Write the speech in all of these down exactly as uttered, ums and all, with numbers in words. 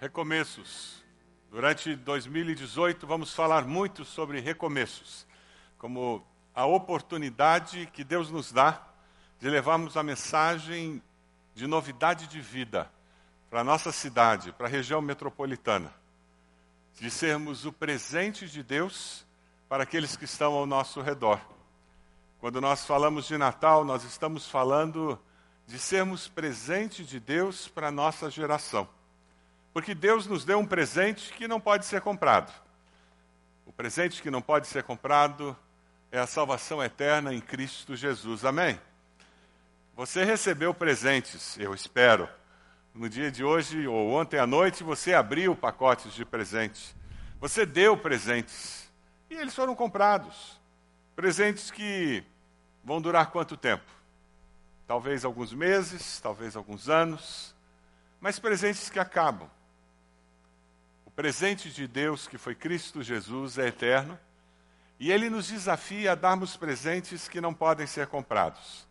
Recomeços. Durante dois mil e dezoito vamos falar muito sobre recomeços, como a oportunidade que Deus nos dá de levarmos a mensagem de novidade de vida para a nossa cidade, para a região metropolitana, de sermos o presente de Deus para aqueles que estão ao nosso redor. Quando nós falamos de Natal, nós estamos falando de sermos presente de Deus para a nossa geração. Porque Deus nos deu um presente que não pode ser comprado. O presente que não pode ser comprado é a salvação eterna em Cristo Jesus. Amém? Você recebeu presentes, eu espero. No dia de hoje ou ontem à noite, você abriu pacotes de presentes. Você deu presentes. E eles foram comprados. Presentes que vão durar quanto tempo? Talvez alguns meses, talvez alguns anos. Mas presentes que acabam. O presente de Deus, que foi Cristo Jesus, é eterno. E Ele nos desafia a darmos presentes que não podem ser comprados.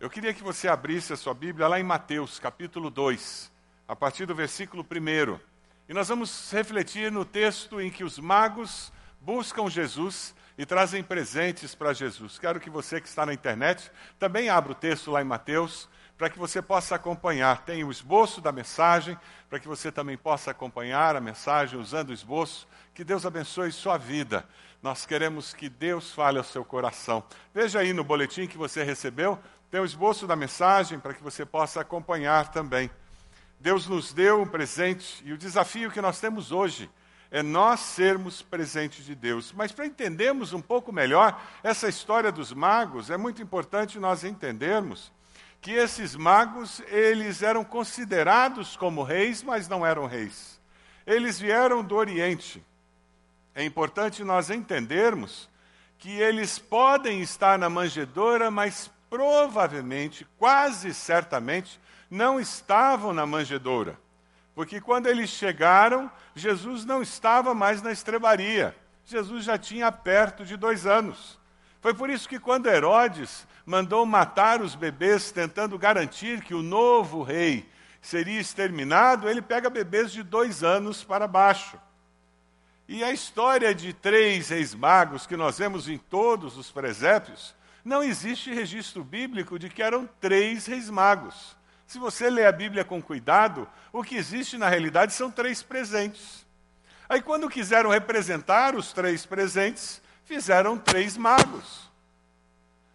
Eu queria que você abrisse a sua Bíblia lá em Mateus, capítulo dois, a partir do versículo primeiro. E nós vamos refletir no texto em que os magos buscam Jesus e trazem presentes para Jesus. Quero que você que está na internet também abra o texto lá em Mateus, para que você possa acompanhar. Tem o esboço da mensagem, para que você também possa acompanhar a mensagem usando o esboço. Que Deus abençoe sua vida. Nós queremos que Deus fale ao seu coração. Veja aí no boletim que você recebeu, tem o esboço da mensagem para que você possa acompanhar também. Deus nos deu um presente e o desafio que nós temos hoje é nós sermos presentes de Deus. Mas para entendermos um pouco melhor essa história dos magos, é muito importante nós entendermos que esses magos, eles eram considerados como reis, mas não eram reis. Eles vieram do Oriente. É importante nós entendermos que eles podem estar na manjedoura, mas provavelmente, quase certamente, não estavam na manjedoura. Porque quando eles chegaram, Jesus não estava mais na estrebaria. Jesus já tinha perto de dois anos. Foi por isso que quando Herodes mandou matar os bebês, tentando garantir que o novo rei seria exterminado, ele pega bebês de dois anos para baixo. E a história de três reis magos, que nós vemos em todos os presépios, não existe registro bíblico de que eram três reis magos. Se você lê a Bíblia com cuidado, o que existe na realidade são três presentes. Aí quando quiseram representar os três presentes, fizeram três magos.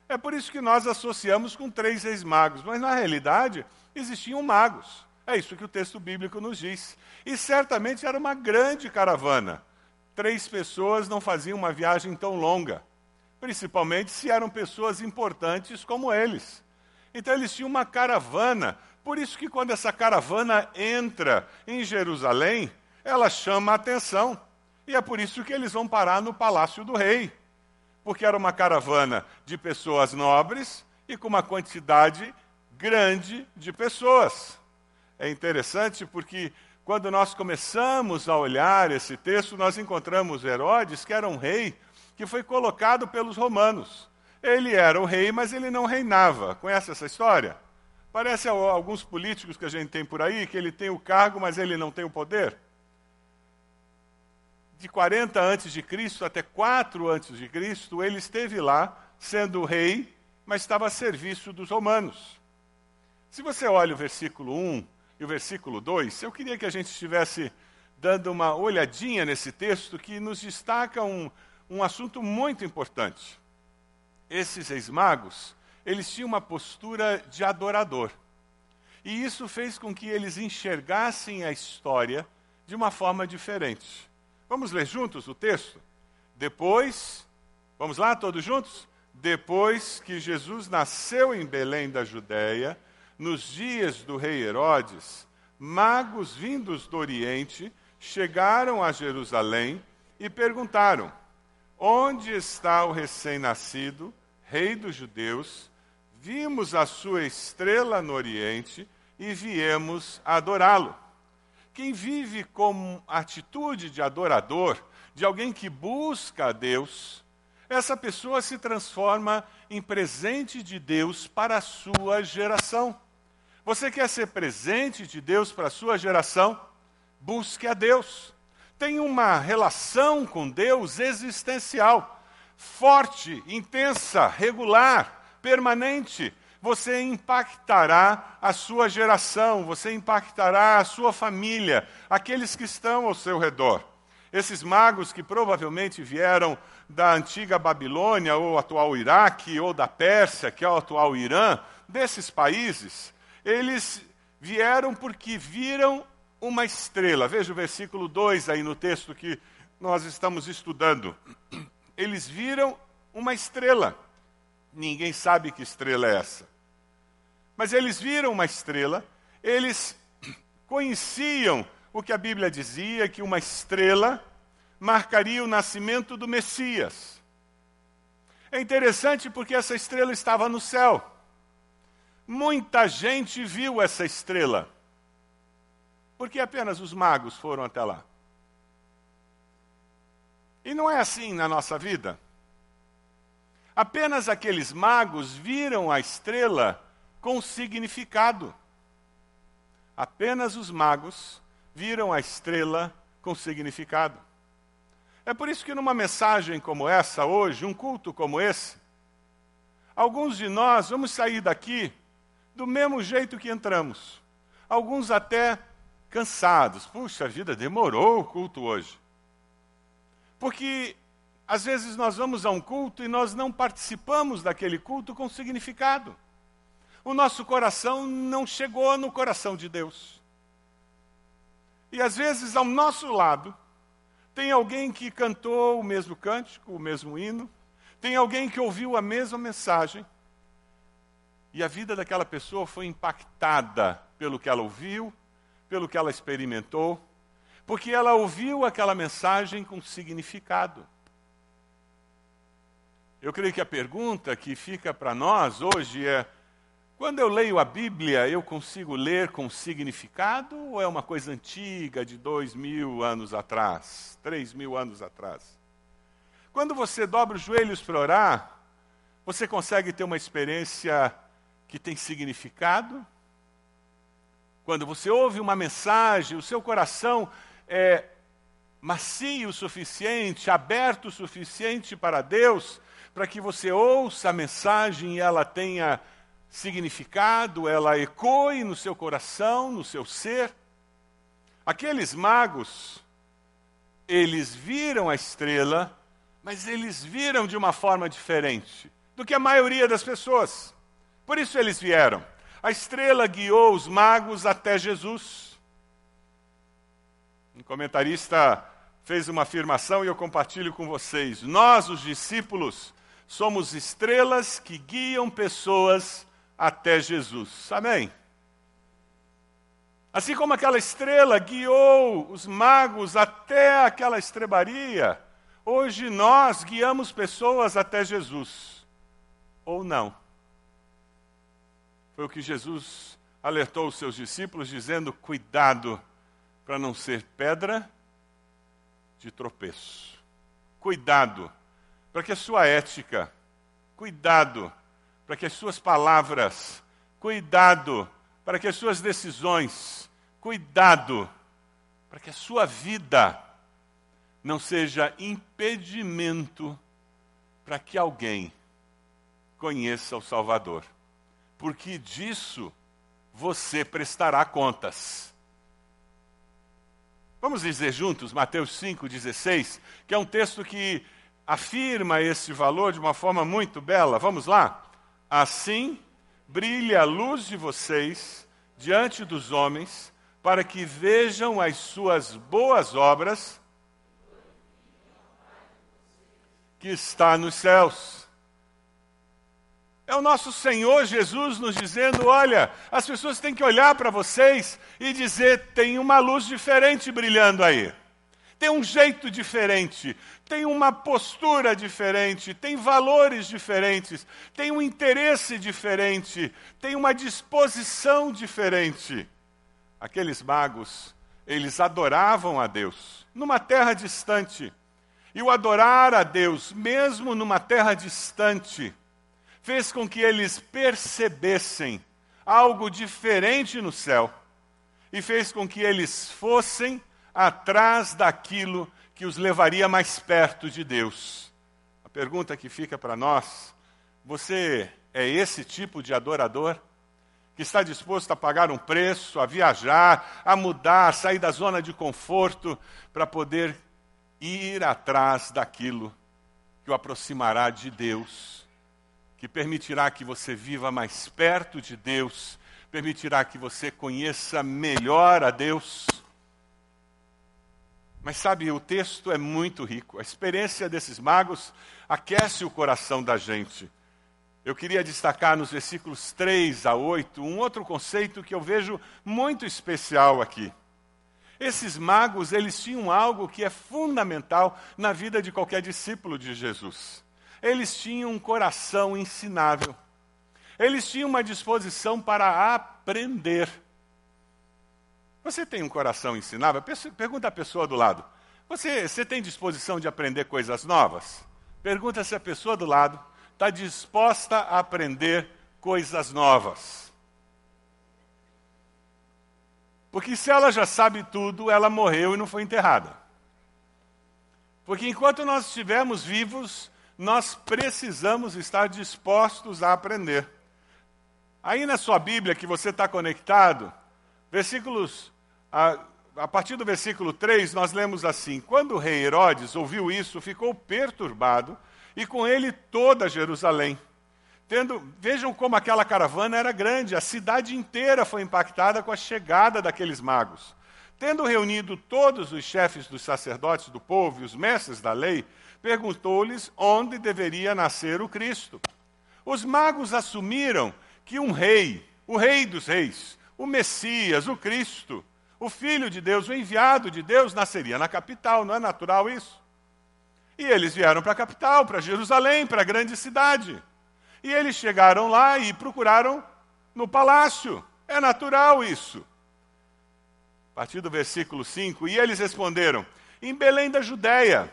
É por isso que nós associamos com três reis magos, mas na realidade existiam magos. É isso que o texto bíblico nos diz. E certamente era uma grande caravana. Três pessoas não faziam uma viagem tão longa. Principalmente se eram pessoas importantes como eles. Então eles tinham uma caravana, por isso que quando essa caravana entra em Jerusalém, ela chama a atenção. E é por isso que eles vão parar no Palácio do Rei, porque era uma caravana de pessoas nobres e com uma quantidade grande de pessoas. É interessante porque quando nós começamos a olhar esse texto, nós encontramos Herodes, que era um rei, que foi colocado pelos romanos. Ele era o rei, mas ele não reinava. Conhece essa história? Parece a alguns políticos que a gente tem por aí, que ele tem o cargo, mas ele não tem o poder. De quarenta antes de Cristo até quatro antes de Cristo, ele esteve lá, sendo rei, mas estava a serviço dos romanos. Se você olha o versículo um e o versículo dois, eu queria que a gente estivesse dando uma olhadinha nesse texto que nos destaca um... Um assunto muito importante. Esses reis magos, eles tinham uma postura de adorador. E isso fez com que eles enxergassem a história de uma forma diferente. Vamos ler juntos o texto? Depois, vamos lá todos juntos? Depois que Jesus nasceu em Belém da Judéia, nos dias do rei Herodes, magos vindos do Oriente chegaram a Jerusalém e perguntaram: onde está o recém-nascido, rei dos judeus? Vimos a sua estrela no Oriente e viemos adorá-lo. Quem vive com atitude de adorador, de alguém que busca a Deus, essa pessoa se transforma em presente de Deus para a sua geração. Você quer ser presente de Deus para a sua geração? busque a Deus. Tenha uma relação com Deus existencial, forte, intensa, regular, permanente. Você impactará a sua geração, você impactará a sua família, aqueles que estão ao seu redor. Esses magos que provavelmente vieram da antiga Babilônia, ou atual Iraque, ou da Pérsia, que é o atual Irã, desses países, eles vieram porque viram uma estrela. Veja o versículo dois aí no texto que nós estamos estudando. Eles viram uma estrela. Ninguém sabe que estrela é essa. Mas eles viram uma estrela, eles conheciam o que a Bíblia dizia, que uma estrela marcaria o nascimento do Messias. É interessante porque essa estrela estava no céu. Muita gente viu essa estrela. Porque apenas os magos foram até lá. E não é assim na nossa vida. Apenas aqueles magos viram a estrela com significado. Apenas os magos viram a estrela com significado. É por isso que numa mensagem como essa hoje, um culto como esse, alguns de nós vamos sair daqui do mesmo jeito que entramos. Alguns até cansados. Puxa vida, demorou o culto hoje. Porque às vezes nós vamos a um culto e nós não participamos daquele culto com significado. O nosso coração não chegou no coração de Deus. E às vezes ao nosso lado tem alguém que cantou o mesmo cântico, o mesmo hino, tem alguém que ouviu a mesma mensagem e a vida daquela pessoa foi impactada pelo que ela ouviu, pelo que ela experimentou, porque ela ouviu aquela mensagem com significado. Eu creio que a pergunta que fica para nós hoje é: quando eu leio a Bíblia, eu consigo ler com significado ou é uma coisa antiga de dois mil anos atrás, três mil anos atrás? Quando você dobra os joelhos para orar, você consegue ter uma experiência que tem significado? Quando você ouve uma mensagem, o seu coração é macio o suficiente, aberto o suficiente para Deus, para que você ouça a mensagem e ela tenha significado, ela ecoe no seu coração, no seu ser. Aqueles magos, eles viram a estrela, mas eles viram de uma forma diferente do que a maioria das pessoas. Por isso eles vieram. A estrela guiou os magos até Jesus. Um comentarista fez uma afirmação e eu compartilho com vocês. Nós, os discípulos, somos estrelas que guiam pessoas até Jesus. Amém? Assim como aquela estrela guiou os magos até aquela estrebaria, hoje nós guiamos pessoas até Jesus. Ou não? Foi o que Jesus alertou os seus discípulos, dizendo: cuidado para não ser pedra de tropeço. Cuidado para que a sua ética, cuidado para que as suas palavras, cuidado para que as suas decisões, cuidado para que a sua vida não seja impedimento para que alguém conheça o Salvador. Porque disso você prestará contas. Vamos dizer juntos, Mateus cinco, dezesseis, que é um texto que afirma esse valor de uma forma muito bela. Vamos lá? Assim brilha a luz de vocês diante dos homens, para que vejam as suas boas obras que está nos céus. É o nosso Senhor Jesus nos dizendo: olha, as pessoas têm que olhar para vocês e dizer: tem uma luz diferente brilhando aí. Tem um jeito diferente, tem uma postura diferente, tem valores diferentes, tem um interesse diferente, tem uma disposição diferente. Aqueles magos, eles adoravam a Deus numa terra distante. E o adorar a Deus, mesmo numa terra distante, fez com que eles percebessem algo diferente no céu e fez com que eles fossem atrás daquilo que os levaria mais perto de Deus. A pergunta que fica para nós, você é esse tipo de adorador? Que está disposto a pagar um preço, a viajar, a mudar, a sair da zona de conforto para poder ir atrás daquilo que o aproximará de Deus, que permitirá que você viva mais perto de Deus, permitirá que você conheça melhor a Deus. Mas sabe, o texto é muito rico. A experiência desses magos aquece o coração da gente. Eu queria destacar nos versículos três a oito um outro conceito que eu vejo muito especial aqui. Esses magos, eles tinham algo que é fundamental na vida de qualquer discípulo de Jesus. Eles tinham um coração ensinável. Eles tinham uma disposição para aprender. Você tem um coração ensinável? Pergunta à pessoa do lado. Você, você tem disposição de aprender coisas novas? Pergunta se a pessoa do lado está disposta a aprender coisas novas. Porque se ela já sabe tudo, ela morreu e não foi enterrada. Porque enquanto nós estivermos vivos, nós precisamos estar dispostos a aprender. Aí na sua Bíblia, que você está conectado, versículos, a, a partir do versículo três, nós lemos assim: quando o rei Herodes ouviu isso, ficou perturbado, e com ele toda Jerusalém. Tendo, vejam como aquela caravana era grande, a cidade inteira foi impactada com a chegada daqueles magos. Tendo reunido todos os chefes dos sacerdotes do povo e os mestres da lei, perguntou-lhes onde deveria nascer o Cristo. Os magos assumiram que um rei, o rei dos reis, o Messias, o Cristo, o Filho de Deus, o enviado de Deus, nasceria na capital. Não é natural isso? E eles vieram para a capital, para Jerusalém, para a grande cidade. E eles chegaram lá e procuraram no palácio. É natural isso. A partir do versículo cinco, e eles responderam: em Belém da Judéia,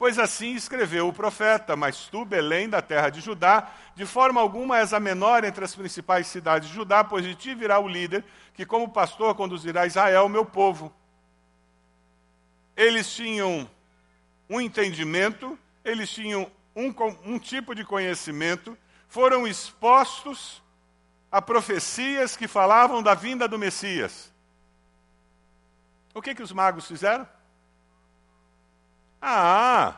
pois assim escreveu o profeta, mas tu, Belém, da terra de Judá, de forma alguma és a menor entre as principais cidades de Judá, pois de ti virá o líder, que como pastor conduzirá Israel, meu povo. Eles tinham um entendimento, eles tinham um, um tipo de conhecimento, foram expostos a profecias que falavam da vinda do Messias. O que que os magos fizeram? Ah,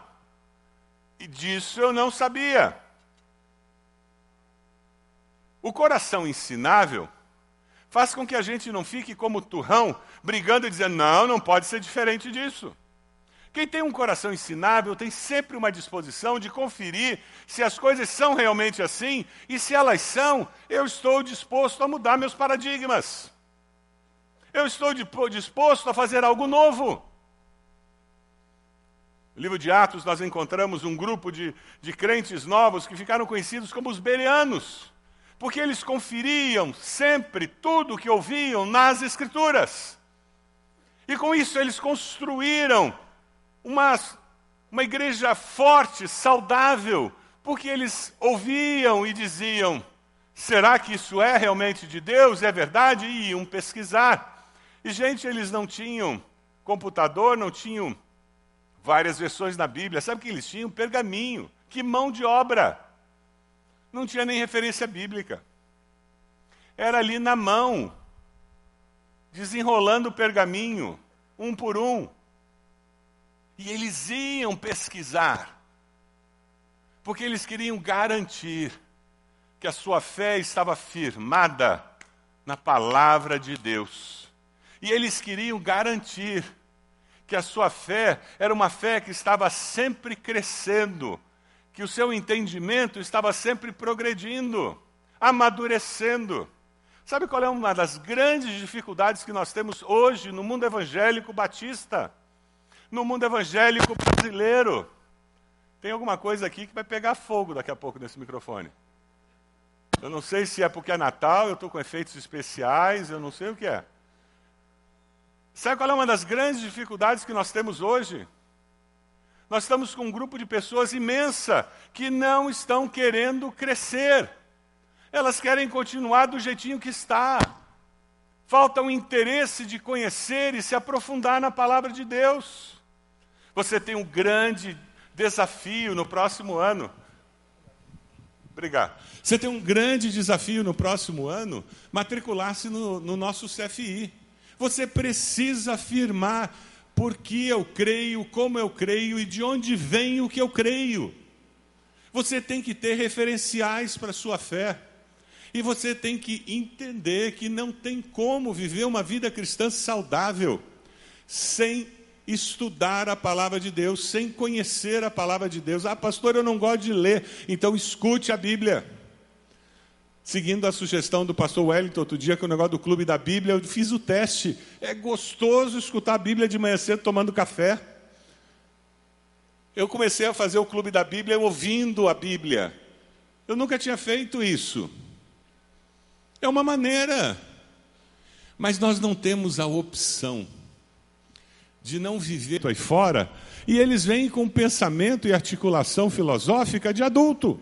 e disso eu não sabia. O coração ensinável faz com que a gente não fique como turrão, brigando e dizendo, não, não pode ser diferente disso. Quem tem um coração ensinável tem sempre uma disposição de conferir se as coisas são realmente assim, e se elas são, eu estou disposto a mudar meus paradigmas. Eu estou disposto a fazer algo novo. No livro de Atos, nós encontramos um grupo de, de crentes novos que ficaram conhecidos como os bereanos, porque eles conferiam sempre tudo o que ouviam nas Escrituras. E com isso eles construíram Uma, uma igreja forte, saudável, porque eles ouviam e diziam, será que isso é realmente de Deus? É verdade? E iam pesquisar. E, gente, eles não tinham computador, não tinham várias versões da Bíblia. Sabe o que eles tinham? Pergaminho. Que mão de obra! Não tinha nem referência bíblica. Era ali na mão, desenrolando o pergaminho, um por um. E eles iam pesquisar, porque eles queriam garantir que a sua fé estava firmada na palavra de Deus. E eles queriam garantir que a sua fé era uma fé que estava sempre crescendo, que o seu entendimento estava sempre progredindo, amadurecendo. Sabe qual é uma das grandes dificuldades que nós temos hoje no mundo evangélico batista? No mundo evangélico brasileiro. Tem alguma coisa aqui que vai pegar fogo daqui a pouco nesse microfone. Eu não sei se é porque é Natal, eu estou com efeitos especiais, eu não sei o que é. Sabe qual é uma das grandes dificuldades que nós temos hoje? Nós estamos com um grupo de pessoas imensa que não estão querendo crescer. Elas querem continuar do jeitinho que está. falta o interesse de conhecer e se aprofundar na palavra de Deus. Você tem um grande desafio no próximo ano. Obrigado. Você tem um grande desafio no próximo ano, matricular-se no, no nosso C F I. Você precisa afirmar por que eu creio, como eu creio e de onde vem o que eu creio. Você tem que ter referenciais para a sua fé. E você tem que entender que não tem como viver uma vida cristã saudável sem estudar a palavra de Deus, sem conhecer a palavra de Deus. Ah, pastor, eu não gosto de ler. Então escute a Bíblia. Seguindo a sugestão do pastor Wellington, outro dia, que o negócio do clube da Bíblia, eu fiz o teste. É gostoso escutar a Bíblia de manhã cedo tomando café. Eu comecei a fazer o clube da Bíblia ouvindo a Bíblia. Eu nunca tinha feito isso. É uma maneira, mas nós não temos a opção de não viver aí fora, e eles vêm com pensamento e articulação filosófica de adulto.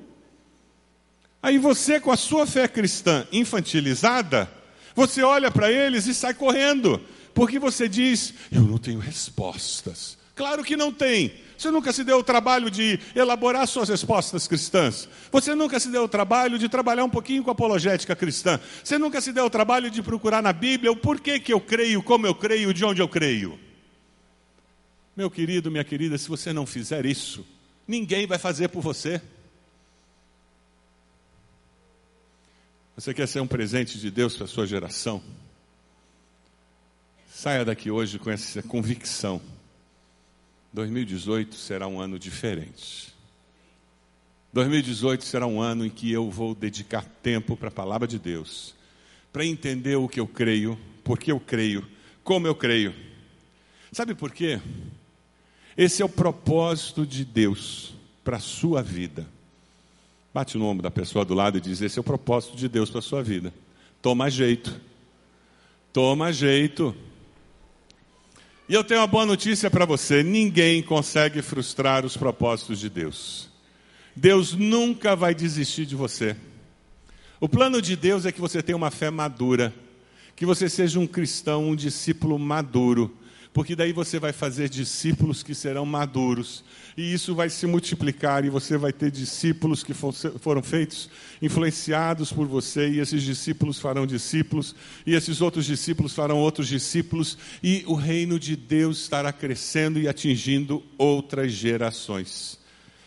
Aí você, com a sua fé cristã infantilizada, você olha para eles e sai correndo, porque você diz, eu não tenho respostas. Claro que não tem. Você nunca se deu o trabalho de elaborar suas respostas cristãs. Você nunca se deu o trabalho de trabalhar um pouquinho com a apologética cristã. Você nunca se deu o trabalho de procurar na Bíblia o porquê que eu creio, como eu creio, de onde eu creio. Meu querido, minha querida, se você não fizer isso, ninguém vai fazer por você. Você quer ser um presente de Deus para a sua geração? Saia daqui hoje com essa convicção. dois mil e dezoito será um ano diferente. dois mil e dezoito será um ano em que eu vou dedicar tempo para a palavra de Deus, para entender o que eu creio, por que eu creio, como eu creio. Sabe por quê? Esse é o propósito de Deus para a sua vida. Bate no ombro da pessoa do lado e diz, esse é o propósito de Deus para a sua vida. Toma jeito. Toma jeito. E eu tenho uma boa notícia para você, ninguém consegue frustrar os propósitos de Deus. Deus nunca vai desistir de você. O plano de Deus é que você tenha uma fé madura, que você seja um cristão, um discípulo maduro, porque daí você vai fazer discípulos que serão maduros, e isso vai se multiplicar, e você vai ter discípulos que foram feitos, influenciados por você, e esses discípulos farão discípulos, e esses outros discípulos farão outros discípulos, e o reino de Deus estará crescendo e atingindo outras gerações.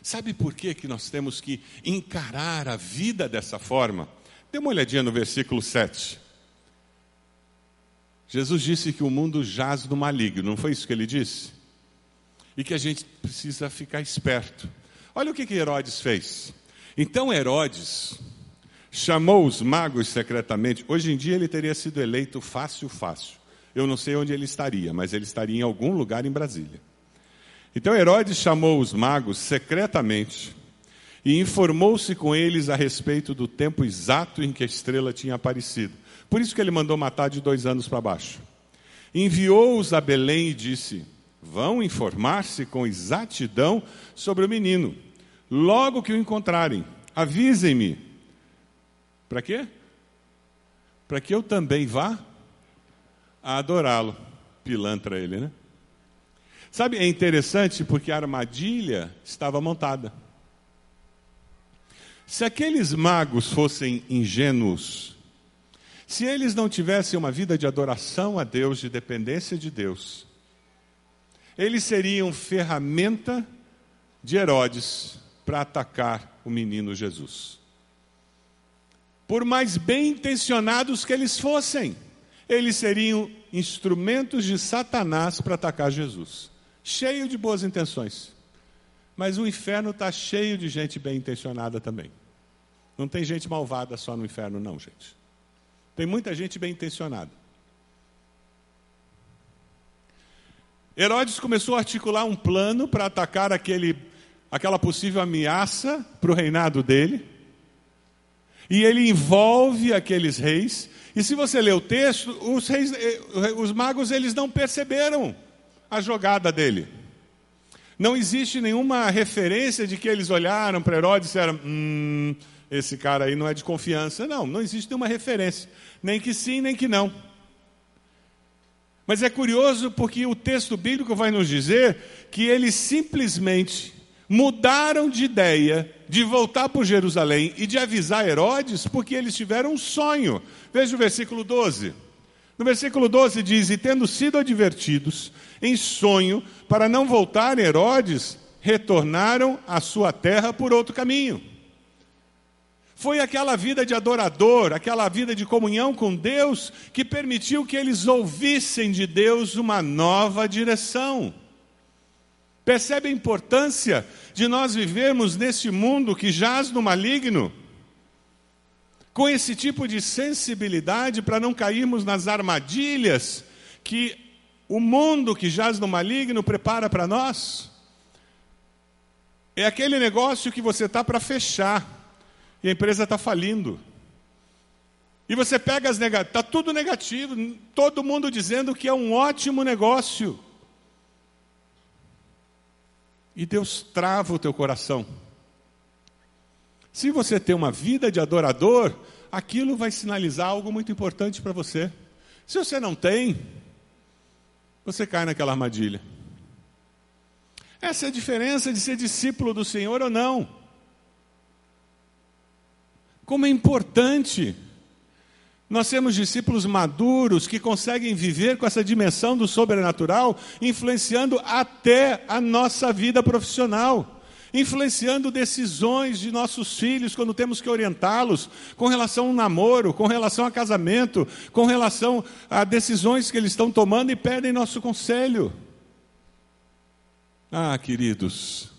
Sabe por que que nós temos que encarar a vida dessa forma? Dê uma olhadinha no versículo sete. Jesus disse que o mundo jaz do maligno, não foi isso que ele disse? E que a gente precisa ficar esperto. Olha o que, que Herodes fez. Então Herodes chamou os magos secretamente. Hoje em dia ele teria sido eleito fácil, fácil. Eu não sei onde ele estaria, mas ele estaria em algum lugar em Brasília. Então Herodes chamou os magos secretamente e informou-se com eles a respeito do tempo exato em que a estrela tinha aparecido. Por isso que ele mandou matar de dois anos para baixo. Enviou-os a Belém e disse, vão informar-se com exatidão sobre o menino. Logo que o encontrarem, avisem-me. Para quê? Para que eu também vá a adorá-lo. Pilantra ele, né? Sabe, é interessante porque a armadilha estava montada. Se aqueles magos fossem ingênuos, se eles não tivessem uma vida de adoração a Deus, de dependência de Deus, eles seriam ferramenta de Herodes para atacar o menino Jesus. Por mais bem intencionados que eles fossem, eles seriam instrumentos de Satanás para atacar Jesus. Cheio de boas intenções. Mas o inferno está cheio de gente bem intencionada também. Não tem gente malvada só no inferno, não, gente. Tem muita gente bem intencionada. Herodes começou a articular um plano para atacar aquele, aquela possível ameaça para o reinado dele. E ele envolve aqueles reis. E se você ler o texto, os, reis, os magos eles não perceberam a jogada dele. Não existe nenhuma referência de que eles olharam para Herodes e disseram... Hum, esse cara aí não é de confiança, não. Não existe nenhuma referência. Nem que sim, nem que não. Mas é curioso porque o texto bíblico vai nos dizer que eles simplesmente mudaram de ideia de voltar para Jerusalém e de avisar Herodes porque eles tiveram um sonho. Veja o versículo doze. No versículo doze diz: e tendo sido advertidos em sonho para não voltarem a Herodes, retornaram à sua terra por outro caminho. Foi aquela vida de adorador, aquela vida de comunhão com Deus, que permitiu que eles ouvissem de Deus uma nova direção. Percebe a importância de nós vivermos nesse mundo que jaz no maligno, com esse tipo de sensibilidade para não cairmos nas armadilhas que o mundo que jaz no maligno prepara para nós? É aquele negócio que você está para fechar e a empresa está falindo. E você pega as negativas, está tudo negativo, todo mundo dizendo que é um ótimo negócio. E Deus trava o teu coração. Se você tem uma vida de adorador, aquilo vai sinalizar algo muito importante para você. Se você não tem, você cai naquela armadilha. Essa é a diferença de ser discípulo do Senhor ou não. Como é importante nós sermos discípulos maduros que conseguem viver com essa dimensão do sobrenatural, influenciando até a nossa vida profissional, influenciando decisões de nossos filhos quando temos que orientá-los com relação ao namoro, com relação a casamento, com relação a decisões que eles estão tomando e pedem nosso conselho. Ah, queridos,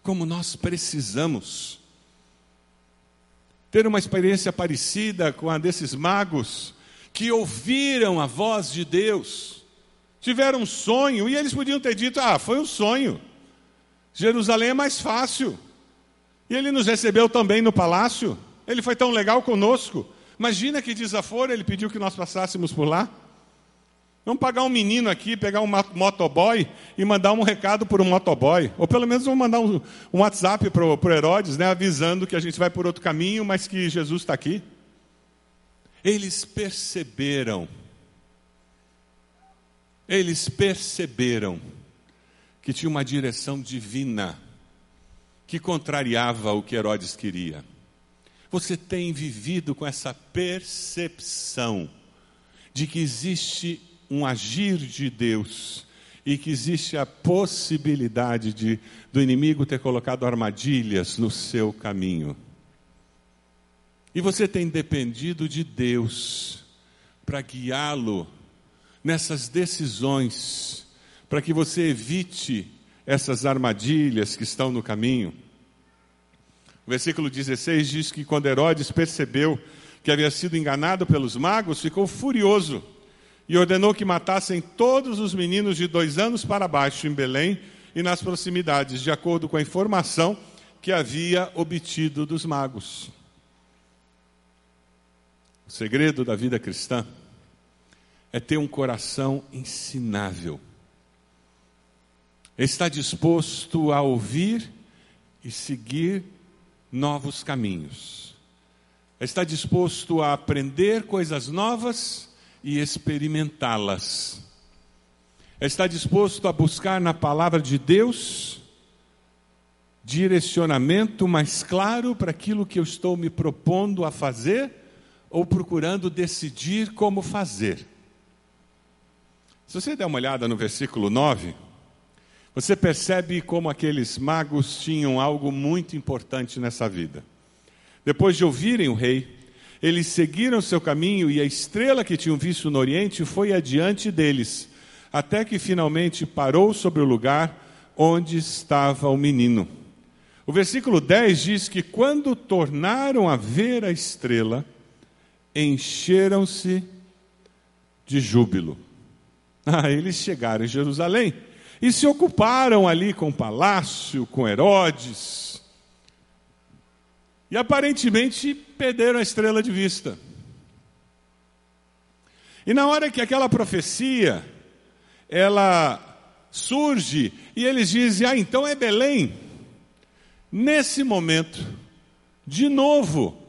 como nós precisamos ter uma experiência parecida com a desses magos que ouviram a voz de Deus, tiveram um sonho e eles podiam ter dito: ah, foi um sonho, Jerusalém é mais fácil, e ele nos recebeu também no palácio, ele foi tão legal conosco, imagina que desaforo ele pediu que nós passássemos por lá. Vamos pagar um menino aqui, pegar um motoboy e mandar um recado por um motoboy. Ou pelo menos vamos mandar um, um WhatsApp para o Herodes, né, avisando que a gente vai por outro caminho, mas que Jesus está aqui. Eles perceberam. Eles perceberam que tinha uma direção divina que contrariava o que Herodes queria. Você tem vivido com essa percepção de que existe um agir de Deus e que existe a possibilidade de, do inimigo ter colocado armadilhas no seu caminho. E você tem dependido de Deus para guiá-lo nessas decisões, para que você evite essas armadilhas que estão no caminho. O versículo dezesseis diz que quando Herodes percebeu que havia sido enganado pelos magos, ficou furioso e ordenou que matassem todos os meninos de dois anos para baixo em Belém e nas proximidades, de acordo com a informação que havia obtido dos magos. O segredo da vida cristã é ter um coração ensinável. Está disposto a ouvir e seguir novos caminhos. Está disposto a aprender coisas novas e experimentá-las. Está disposto a buscar na palavra de Deus direcionamento mais claro para aquilo que eu estou me propondo a fazer ou procurando decidir como fazer. Se você der uma olhada no versículo nove, você percebe como aqueles magos tinham algo muito importante nessa vida. Depois de ouvirem o rei, eles seguiram seu caminho e a estrela que tinham visto no oriente foi adiante deles, até que finalmente parou sobre o lugar onde estava o menino. O versículo dez diz que quando tornaram a ver a estrela, encheram-se de júbilo. Ah, eles chegaram em Jerusalém e se ocuparam ali com o palácio, com Herodes. E aparentemente perderam a estrela de vista. E na hora que aquela profecia, ela surge, e eles dizem: ah, então é Belém. Nesse momento, de novo,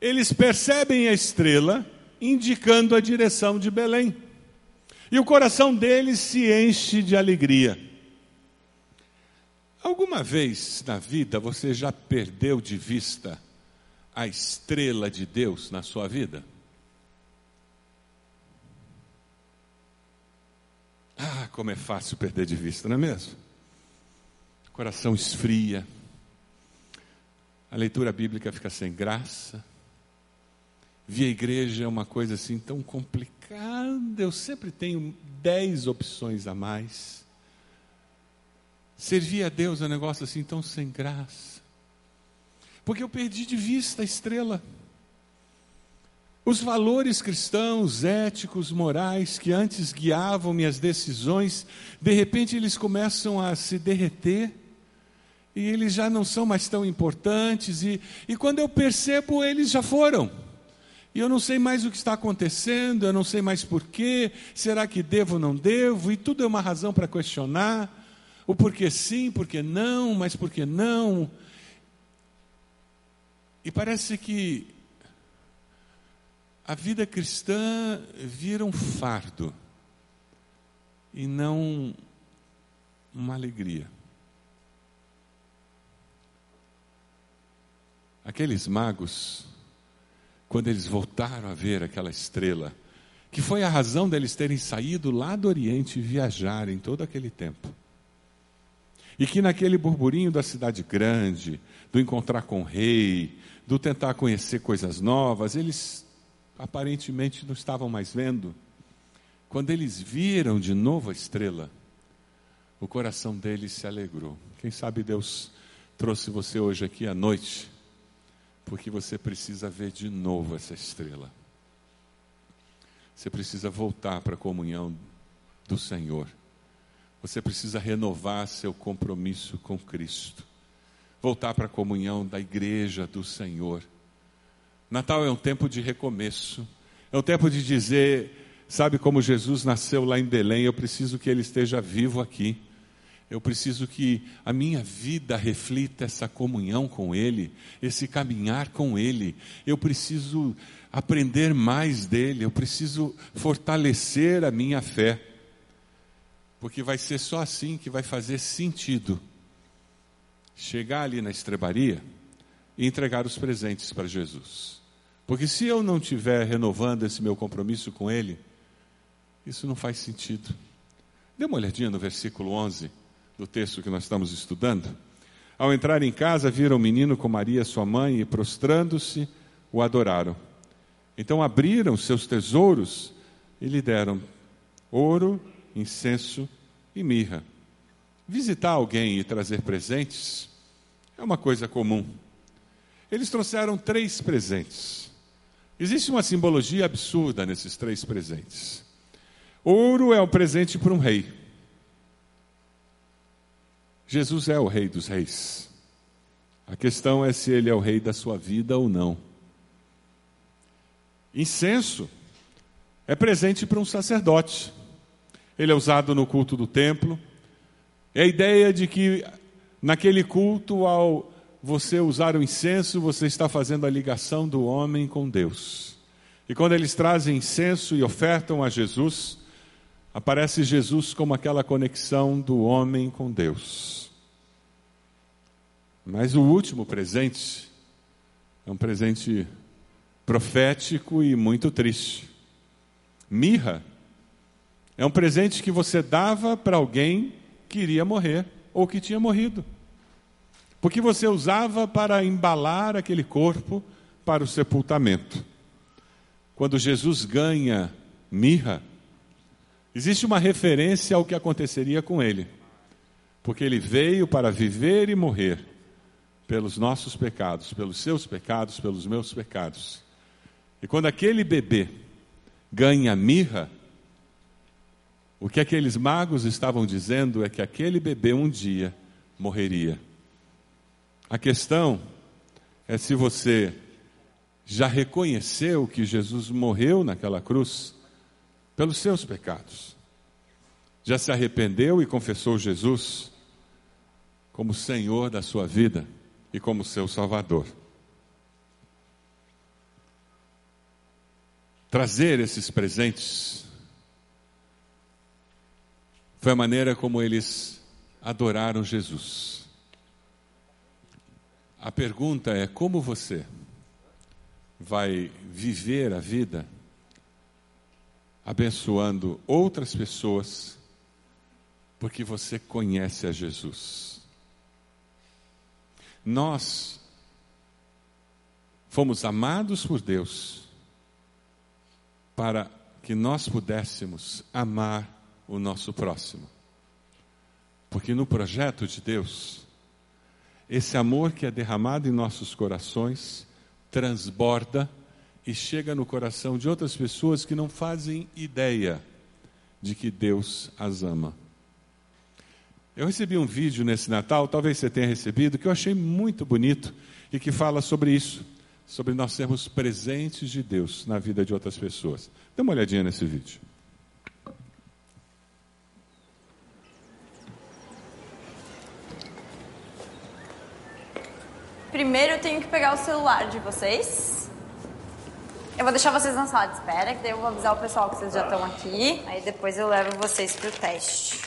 eles percebem a estrela indicando a direção de Belém. E o coração dele se enche de alegria. Alguma vez na vida você já perdeu de vista a estrela de Deus na sua vida? Ah, como é fácil perder de vista, não é mesmo? O coração esfria, a leitura bíblica fica sem graça, vir à igreja é uma coisa assim tão complicada, eu sempre tenho dez opções a mais, servir a Deus é um negócio assim tão sem graça, porque eu perdi de vista a estrela. Os valores cristãos, éticos, morais, que antes guiavam minhas decisões, de repente eles começam a se derreter, e eles já não são mais tão importantes, e, e quando eu percebo, eles já foram, e eu não sei mais o que está acontecendo, eu não sei mais porquê, será que devo ou não devo, e tudo é uma razão para questionar, o porquê sim, porquê não, mas porquê não, e parece que a vida cristã vira um fardo e não uma alegria. Aqueles magos, quando eles voltaram a ver aquela estrela, que foi a razão deles terem saído lá do Oriente e viajarem todo aquele tempo, e que naquele burburinho da cidade grande, do encontrar com o rei, do tentar conhecer coisas novas, eles aparentemente não estavam mais vendo. Quando eles viram de novo a estrela, o coração deles se alegrou. Quem sabe Deus trouxe você hoje aqui à noite, porque você precisa ver de novo essa estrela. Você precisa voltar para a comunhão do Senhor. Você precisa renovar seu compromisso com Cristo. Voltar para a comunhão da igreja do Senhor. Natal é um tempo de recomeço, é um tempo de dizer, sabe como Jesus nasceu lá em Belém, eu preciso que ele esteja vivo aqui, eu preciso que a minha vida reflita essa comunhão com ele, esse caminhar com ele, eu preciso aprender mais dele, eu preciso fortalecer a minha fé, porque vai ser só assim que vai fazer sentido chegar ali na estrebaria e entregar os presentes para Jesus, porque se eu não estiver renovando esse meu compromisso com ele, isso não faz sentido. Dê uma olhadinha no versículo onze, do texto que nós estamos estudando. Ao entrar em casa, viram um menino com Maria, sua mãe, e prostrando-se, o adoraram. Então abriram seus tesouros e lhe deram ouro, incenso e mirra. Visitar alguém e trazer presentes é uma coisa comum. Eles trouxeram três presentes. Existe uma simbologia absurda nesses três presentes. Ouro é um presente para um rei. Jesus é o rei dos reis. A questão é se ele é o rei da sua vida ou não. Incenso é presente para um sacerdote. Ele é usado no culto do templo. É a ideia de que naquele culto ao você usar o incenso, você está fazendo a ligação do homem com Deus. E quando eles trazem incenso e ofertam a Jesus, aparece Jesus como aquela conexão do homem com Deus. Mas o último presente é um presente profético e muito triste. Mirra é um presente que você dava para alguém que iria morrer ou que tinha morrido, porque você usava para embalar aquele corpo para o sepultamento. Quando Jesus ganha mirra, existe uma referência ao que aconteceria com ele, porque ele veio para viver e morrer pelos nossos pecados, pelos seus pecados, pelos meus pecados. E quando aquele bebê ganha mirra, o que aqueles magos estavam dizendo é que aquele bebê um dia morreria. A questão é se você já reconheceu que Jesus morreu naquela cruz pelos seus pecados. Já se arrependeu e confessou Jesus como Senhor da sua vida e como seu Salvador. Trazer esses presentes foi a maneira como eles adoraram Jesus. A pergunta é: como você vai viver a vida abençoando outras pessoas porque você conhece a Jesus? Nós fomos amados por Deus para que nós pudéssemos amar o nosso próximo. Porque no projeto de Deus, esse amor que é derramado em nossos corações transborda e chega no coração de outras pessoas que não fazem ideia de que Deus as ama. Eu recebi um vídeo nesse Natal, talvez você tenha recebido, que eu achei muito bonito e que fala sobre isso, sobre nós sermos presentes de Deus na vida de outras pessoas. Dê uma olhadinha nesse vídeo. Primeiro eu tenho que pegar o celular de vocês. Eu vou deixar vocês na sala de espera, que daí eu vou avisar o pessoal que vocês já estão aqui. Aí depois eu levo vocês para o teste.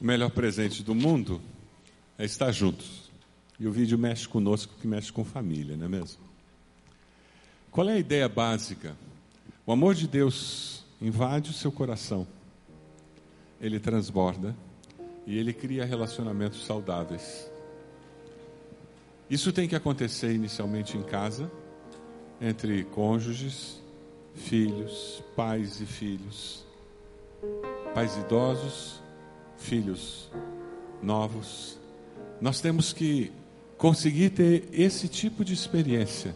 O melhor presente do mundo é estar juntos. E o vídeo mexe conosco, que mexe com família, não é mesmo? Qual é a ideia básica? O amor de Deus invade o seu coração. Ele transborda e ele cria relacionamentos saudáveis. Isso tem que acontecer inicialmente em casa, entre cônjuges, filhos, pais e filhos, pais idosos, filhos novos. Nós temos que conseguir ter esse tipo de experiência,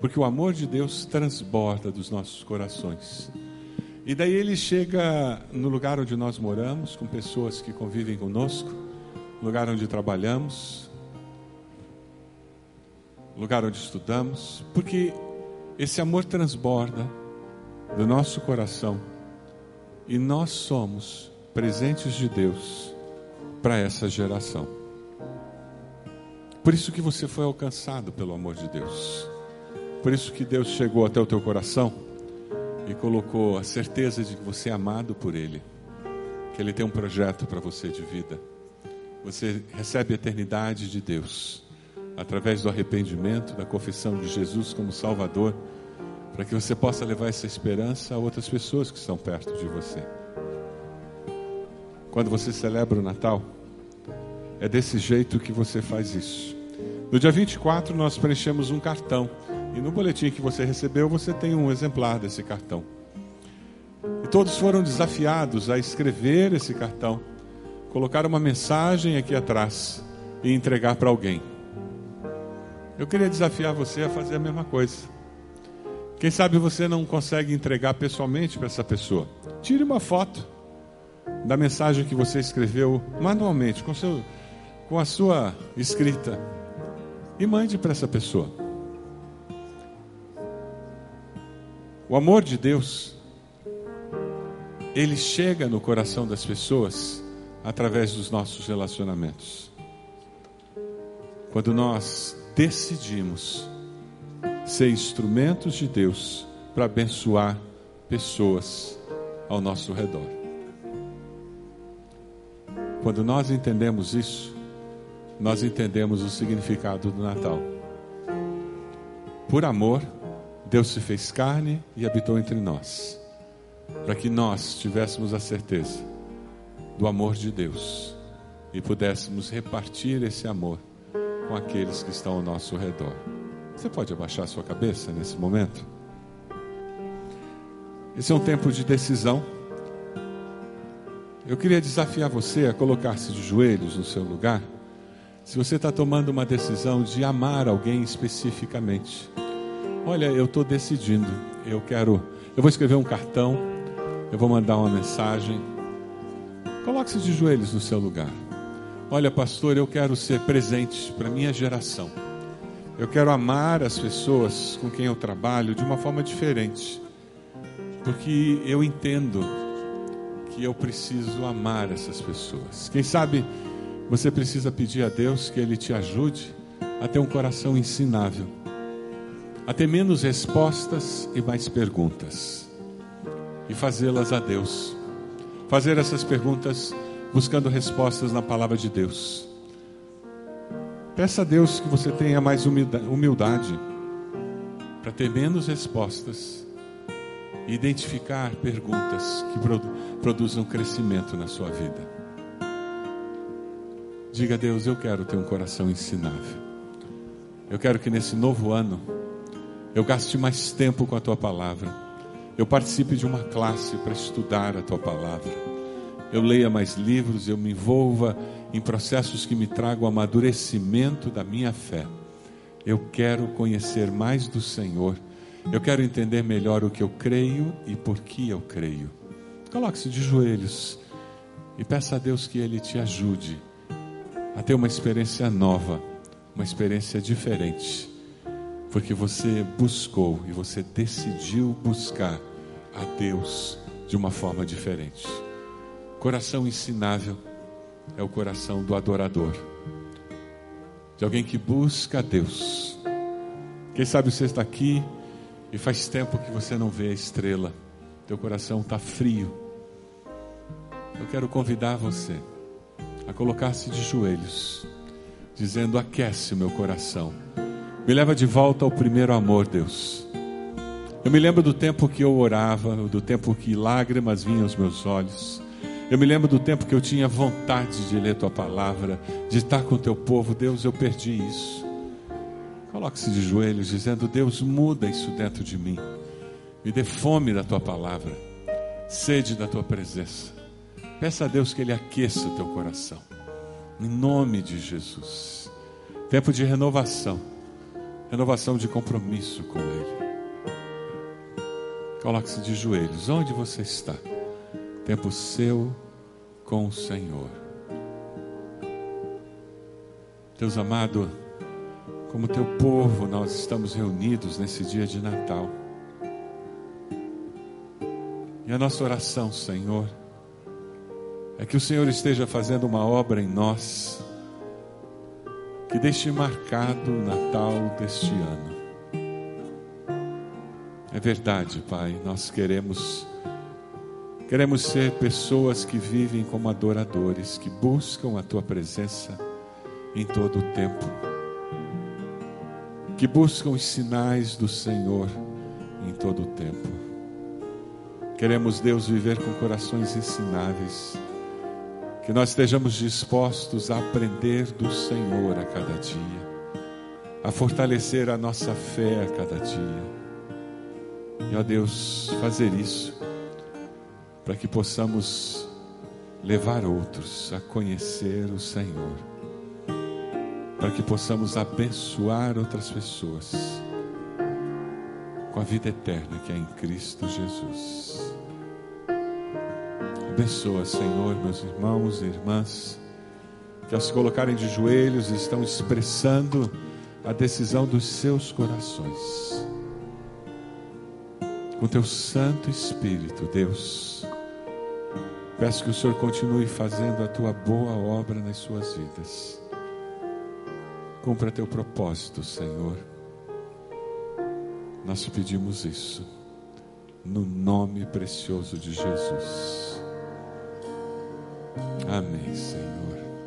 porque o amor de Deus transborda dos nossos corações. E daí ele chega no lugar onde nós moramos, com pessoas que convivem conosco, lugar onde trabalhamos, lugar onde estudamos, porque esse amor transborda do nosso coração e nós somos presentes de Deus para essa geração. Por isso que você foi alcançado pelo amor de Deus. Por isso que Deus chegou até o teu coração e colocou a certeza de que você é amado por Ele, que Ele tem um projeto para você de vida. Você recebe a eternidade de Deus através do arrependimento, da confissão de Jesus como Salvador, para que você possa levar essa esperança a outras pessoas que estão perto de você. Quando você celebra o Natal, é desse jeito que você faz isso. No dia vinte e quatro nós preenchemos um cartão, e no boletim que você recebeu você tem um exemplar desse cartão. E todos foram desafiados a escrever esse cartão, colocar uma mensagem aqui atrás e entregar para alguém. Eu queria desafiar você a fazer a mesma coisa. Quem sabe você não consegue entregar pessoalmente para essa pessoa. Tire uma foto da mensagem que você escreveu manualmente, com, seu, com a sua escrita, e mande para essa pessoa. O amor de Deus, ele chega no coração das pessoas através dos nossos relacionamentos. Quando nós decidimos ser instrumentos de Deus para abençoar pessoas ao nosso redor. Quando nós entendemos isso, nós entendemos o significado do Natal. Por amor, Deus se fez carne e habitou entre nós, para que nós tivéssemos a certeza do amor de Deus e pudéssemos repartir esse amor com aqueles que estão ao nosso redor. Você pode abaixar sua cabeça nesse momento? Esse é um tempo de decisão. Eu queria desafiar você a colocar-se de joelhos no seu lugar. Se você está tomando uma decisão de amar alguém especificamente, olha, eu estou decidindo, eu quero, eu vou escrever um cartão, eu vou mandar uma mensagem. Coloque-se de joelhos no seu lugar. Olha, pastor, eu quero ser presente para a minha geração. Eu quero amar as pessoas com quem eu trabalho de uma forma diferente, porque eu entendo que eu preciso amar essas pessoas. Quem sabe você precisa pedir a Deus que Ele te ajude a ter um coração ensinável, a ter menos respostas e mais perguntas, e fazê-las a Deus. Fazer essas perguntas buscando respostas na palavra de Deus. Peça a Deus que você tenha mais humildade para ter menos respostas e identificar perguntas que produ- produzam crescimento na sua vida. Diga a Deus, eu quero ter um coração ensinável. Eu quero que nesse novo ano eu gaste mais tempo com a tua palavra. Eu participe de uma classe para estudar a tua palavra. Eu leia mais livros, eu me envolva em processos que me tragam amadurecimento da minha fé. Eu quero conhecer mais do Senhor. Eu quero entender melhor o que eu creio e por que eu creio. Coloque-se de joelhos e peça a Deus que Ele te ajude a ter uma experiência nova, uma experiência diferente, porque você buscou e você decidiu buscar a Deus de uma forma diferente. Coração ensinável é o coração do adorador, de alguém que busca a Deus. Quem sabe você está aqui e faz tempo que você não vê a estrela, teu coração está frio. Eu quero convidar você a colocar-se de joelhos, dizendo, aquece o meu coração, me leva de volta ao primeiro amor, Deus. Eu me lembro do tempo que eu orava, do tempo que lágrimas vinham aos meus olhos. Eu me lembro do tempo que eu tinha vontade de ler tua palavra, de estar com teu povo. Deus, eu perdi isso. Coloque-se de joelhos, dizendo, Deus, muda isso dentro de mim, me dê fome da tua palavra, sede da tua presença. Peça a Deus que Ele aqueça o teu coração, em nome de Jesus. Tempo de renovação, renovação de compromisso com Ele. Coloque-se de joelhos, onde você está, tempo seu com o Senhor. Deus amado, como teu povo, nós estamos reunidos nesse dia de Natal, e a nossa oração, Senhor, é que o Senhor esteja fazendo uma obra em nós, que deixe marcado o Natal deste ano. É verdade, Pai, nós queremos, queremos ser pessoas que vivem como adoradores, que buscam a Tua presença em todo o tempo, que buscam os sinais do Senhor em todo o tempo. Queremos, Deus, viver com corações ensináveis, que nós estejamos dispostos a aprender do Senhor a cada dia, a fortalecer a nossa fé a cada dia. E, ó Deus, fazer isso para que possamos levar outros a conhecer o Senhor, para que possamos abençoar outras pessoas com a vida eterna que é em Cristo Jesus. Abençoa, Senhor, meus irmãos e irmãs que ao se colocarem de joelhos estão expressando a decisão dos seus corações. Com teu Santo Espírito, Deus, peço que o Senhor continue fazendo a tua boa obra nas suas vidas. Cumpra teu propósito, Senhor. Nós te pedimos isso no nome precioso de Jesus. Amém, Senhor.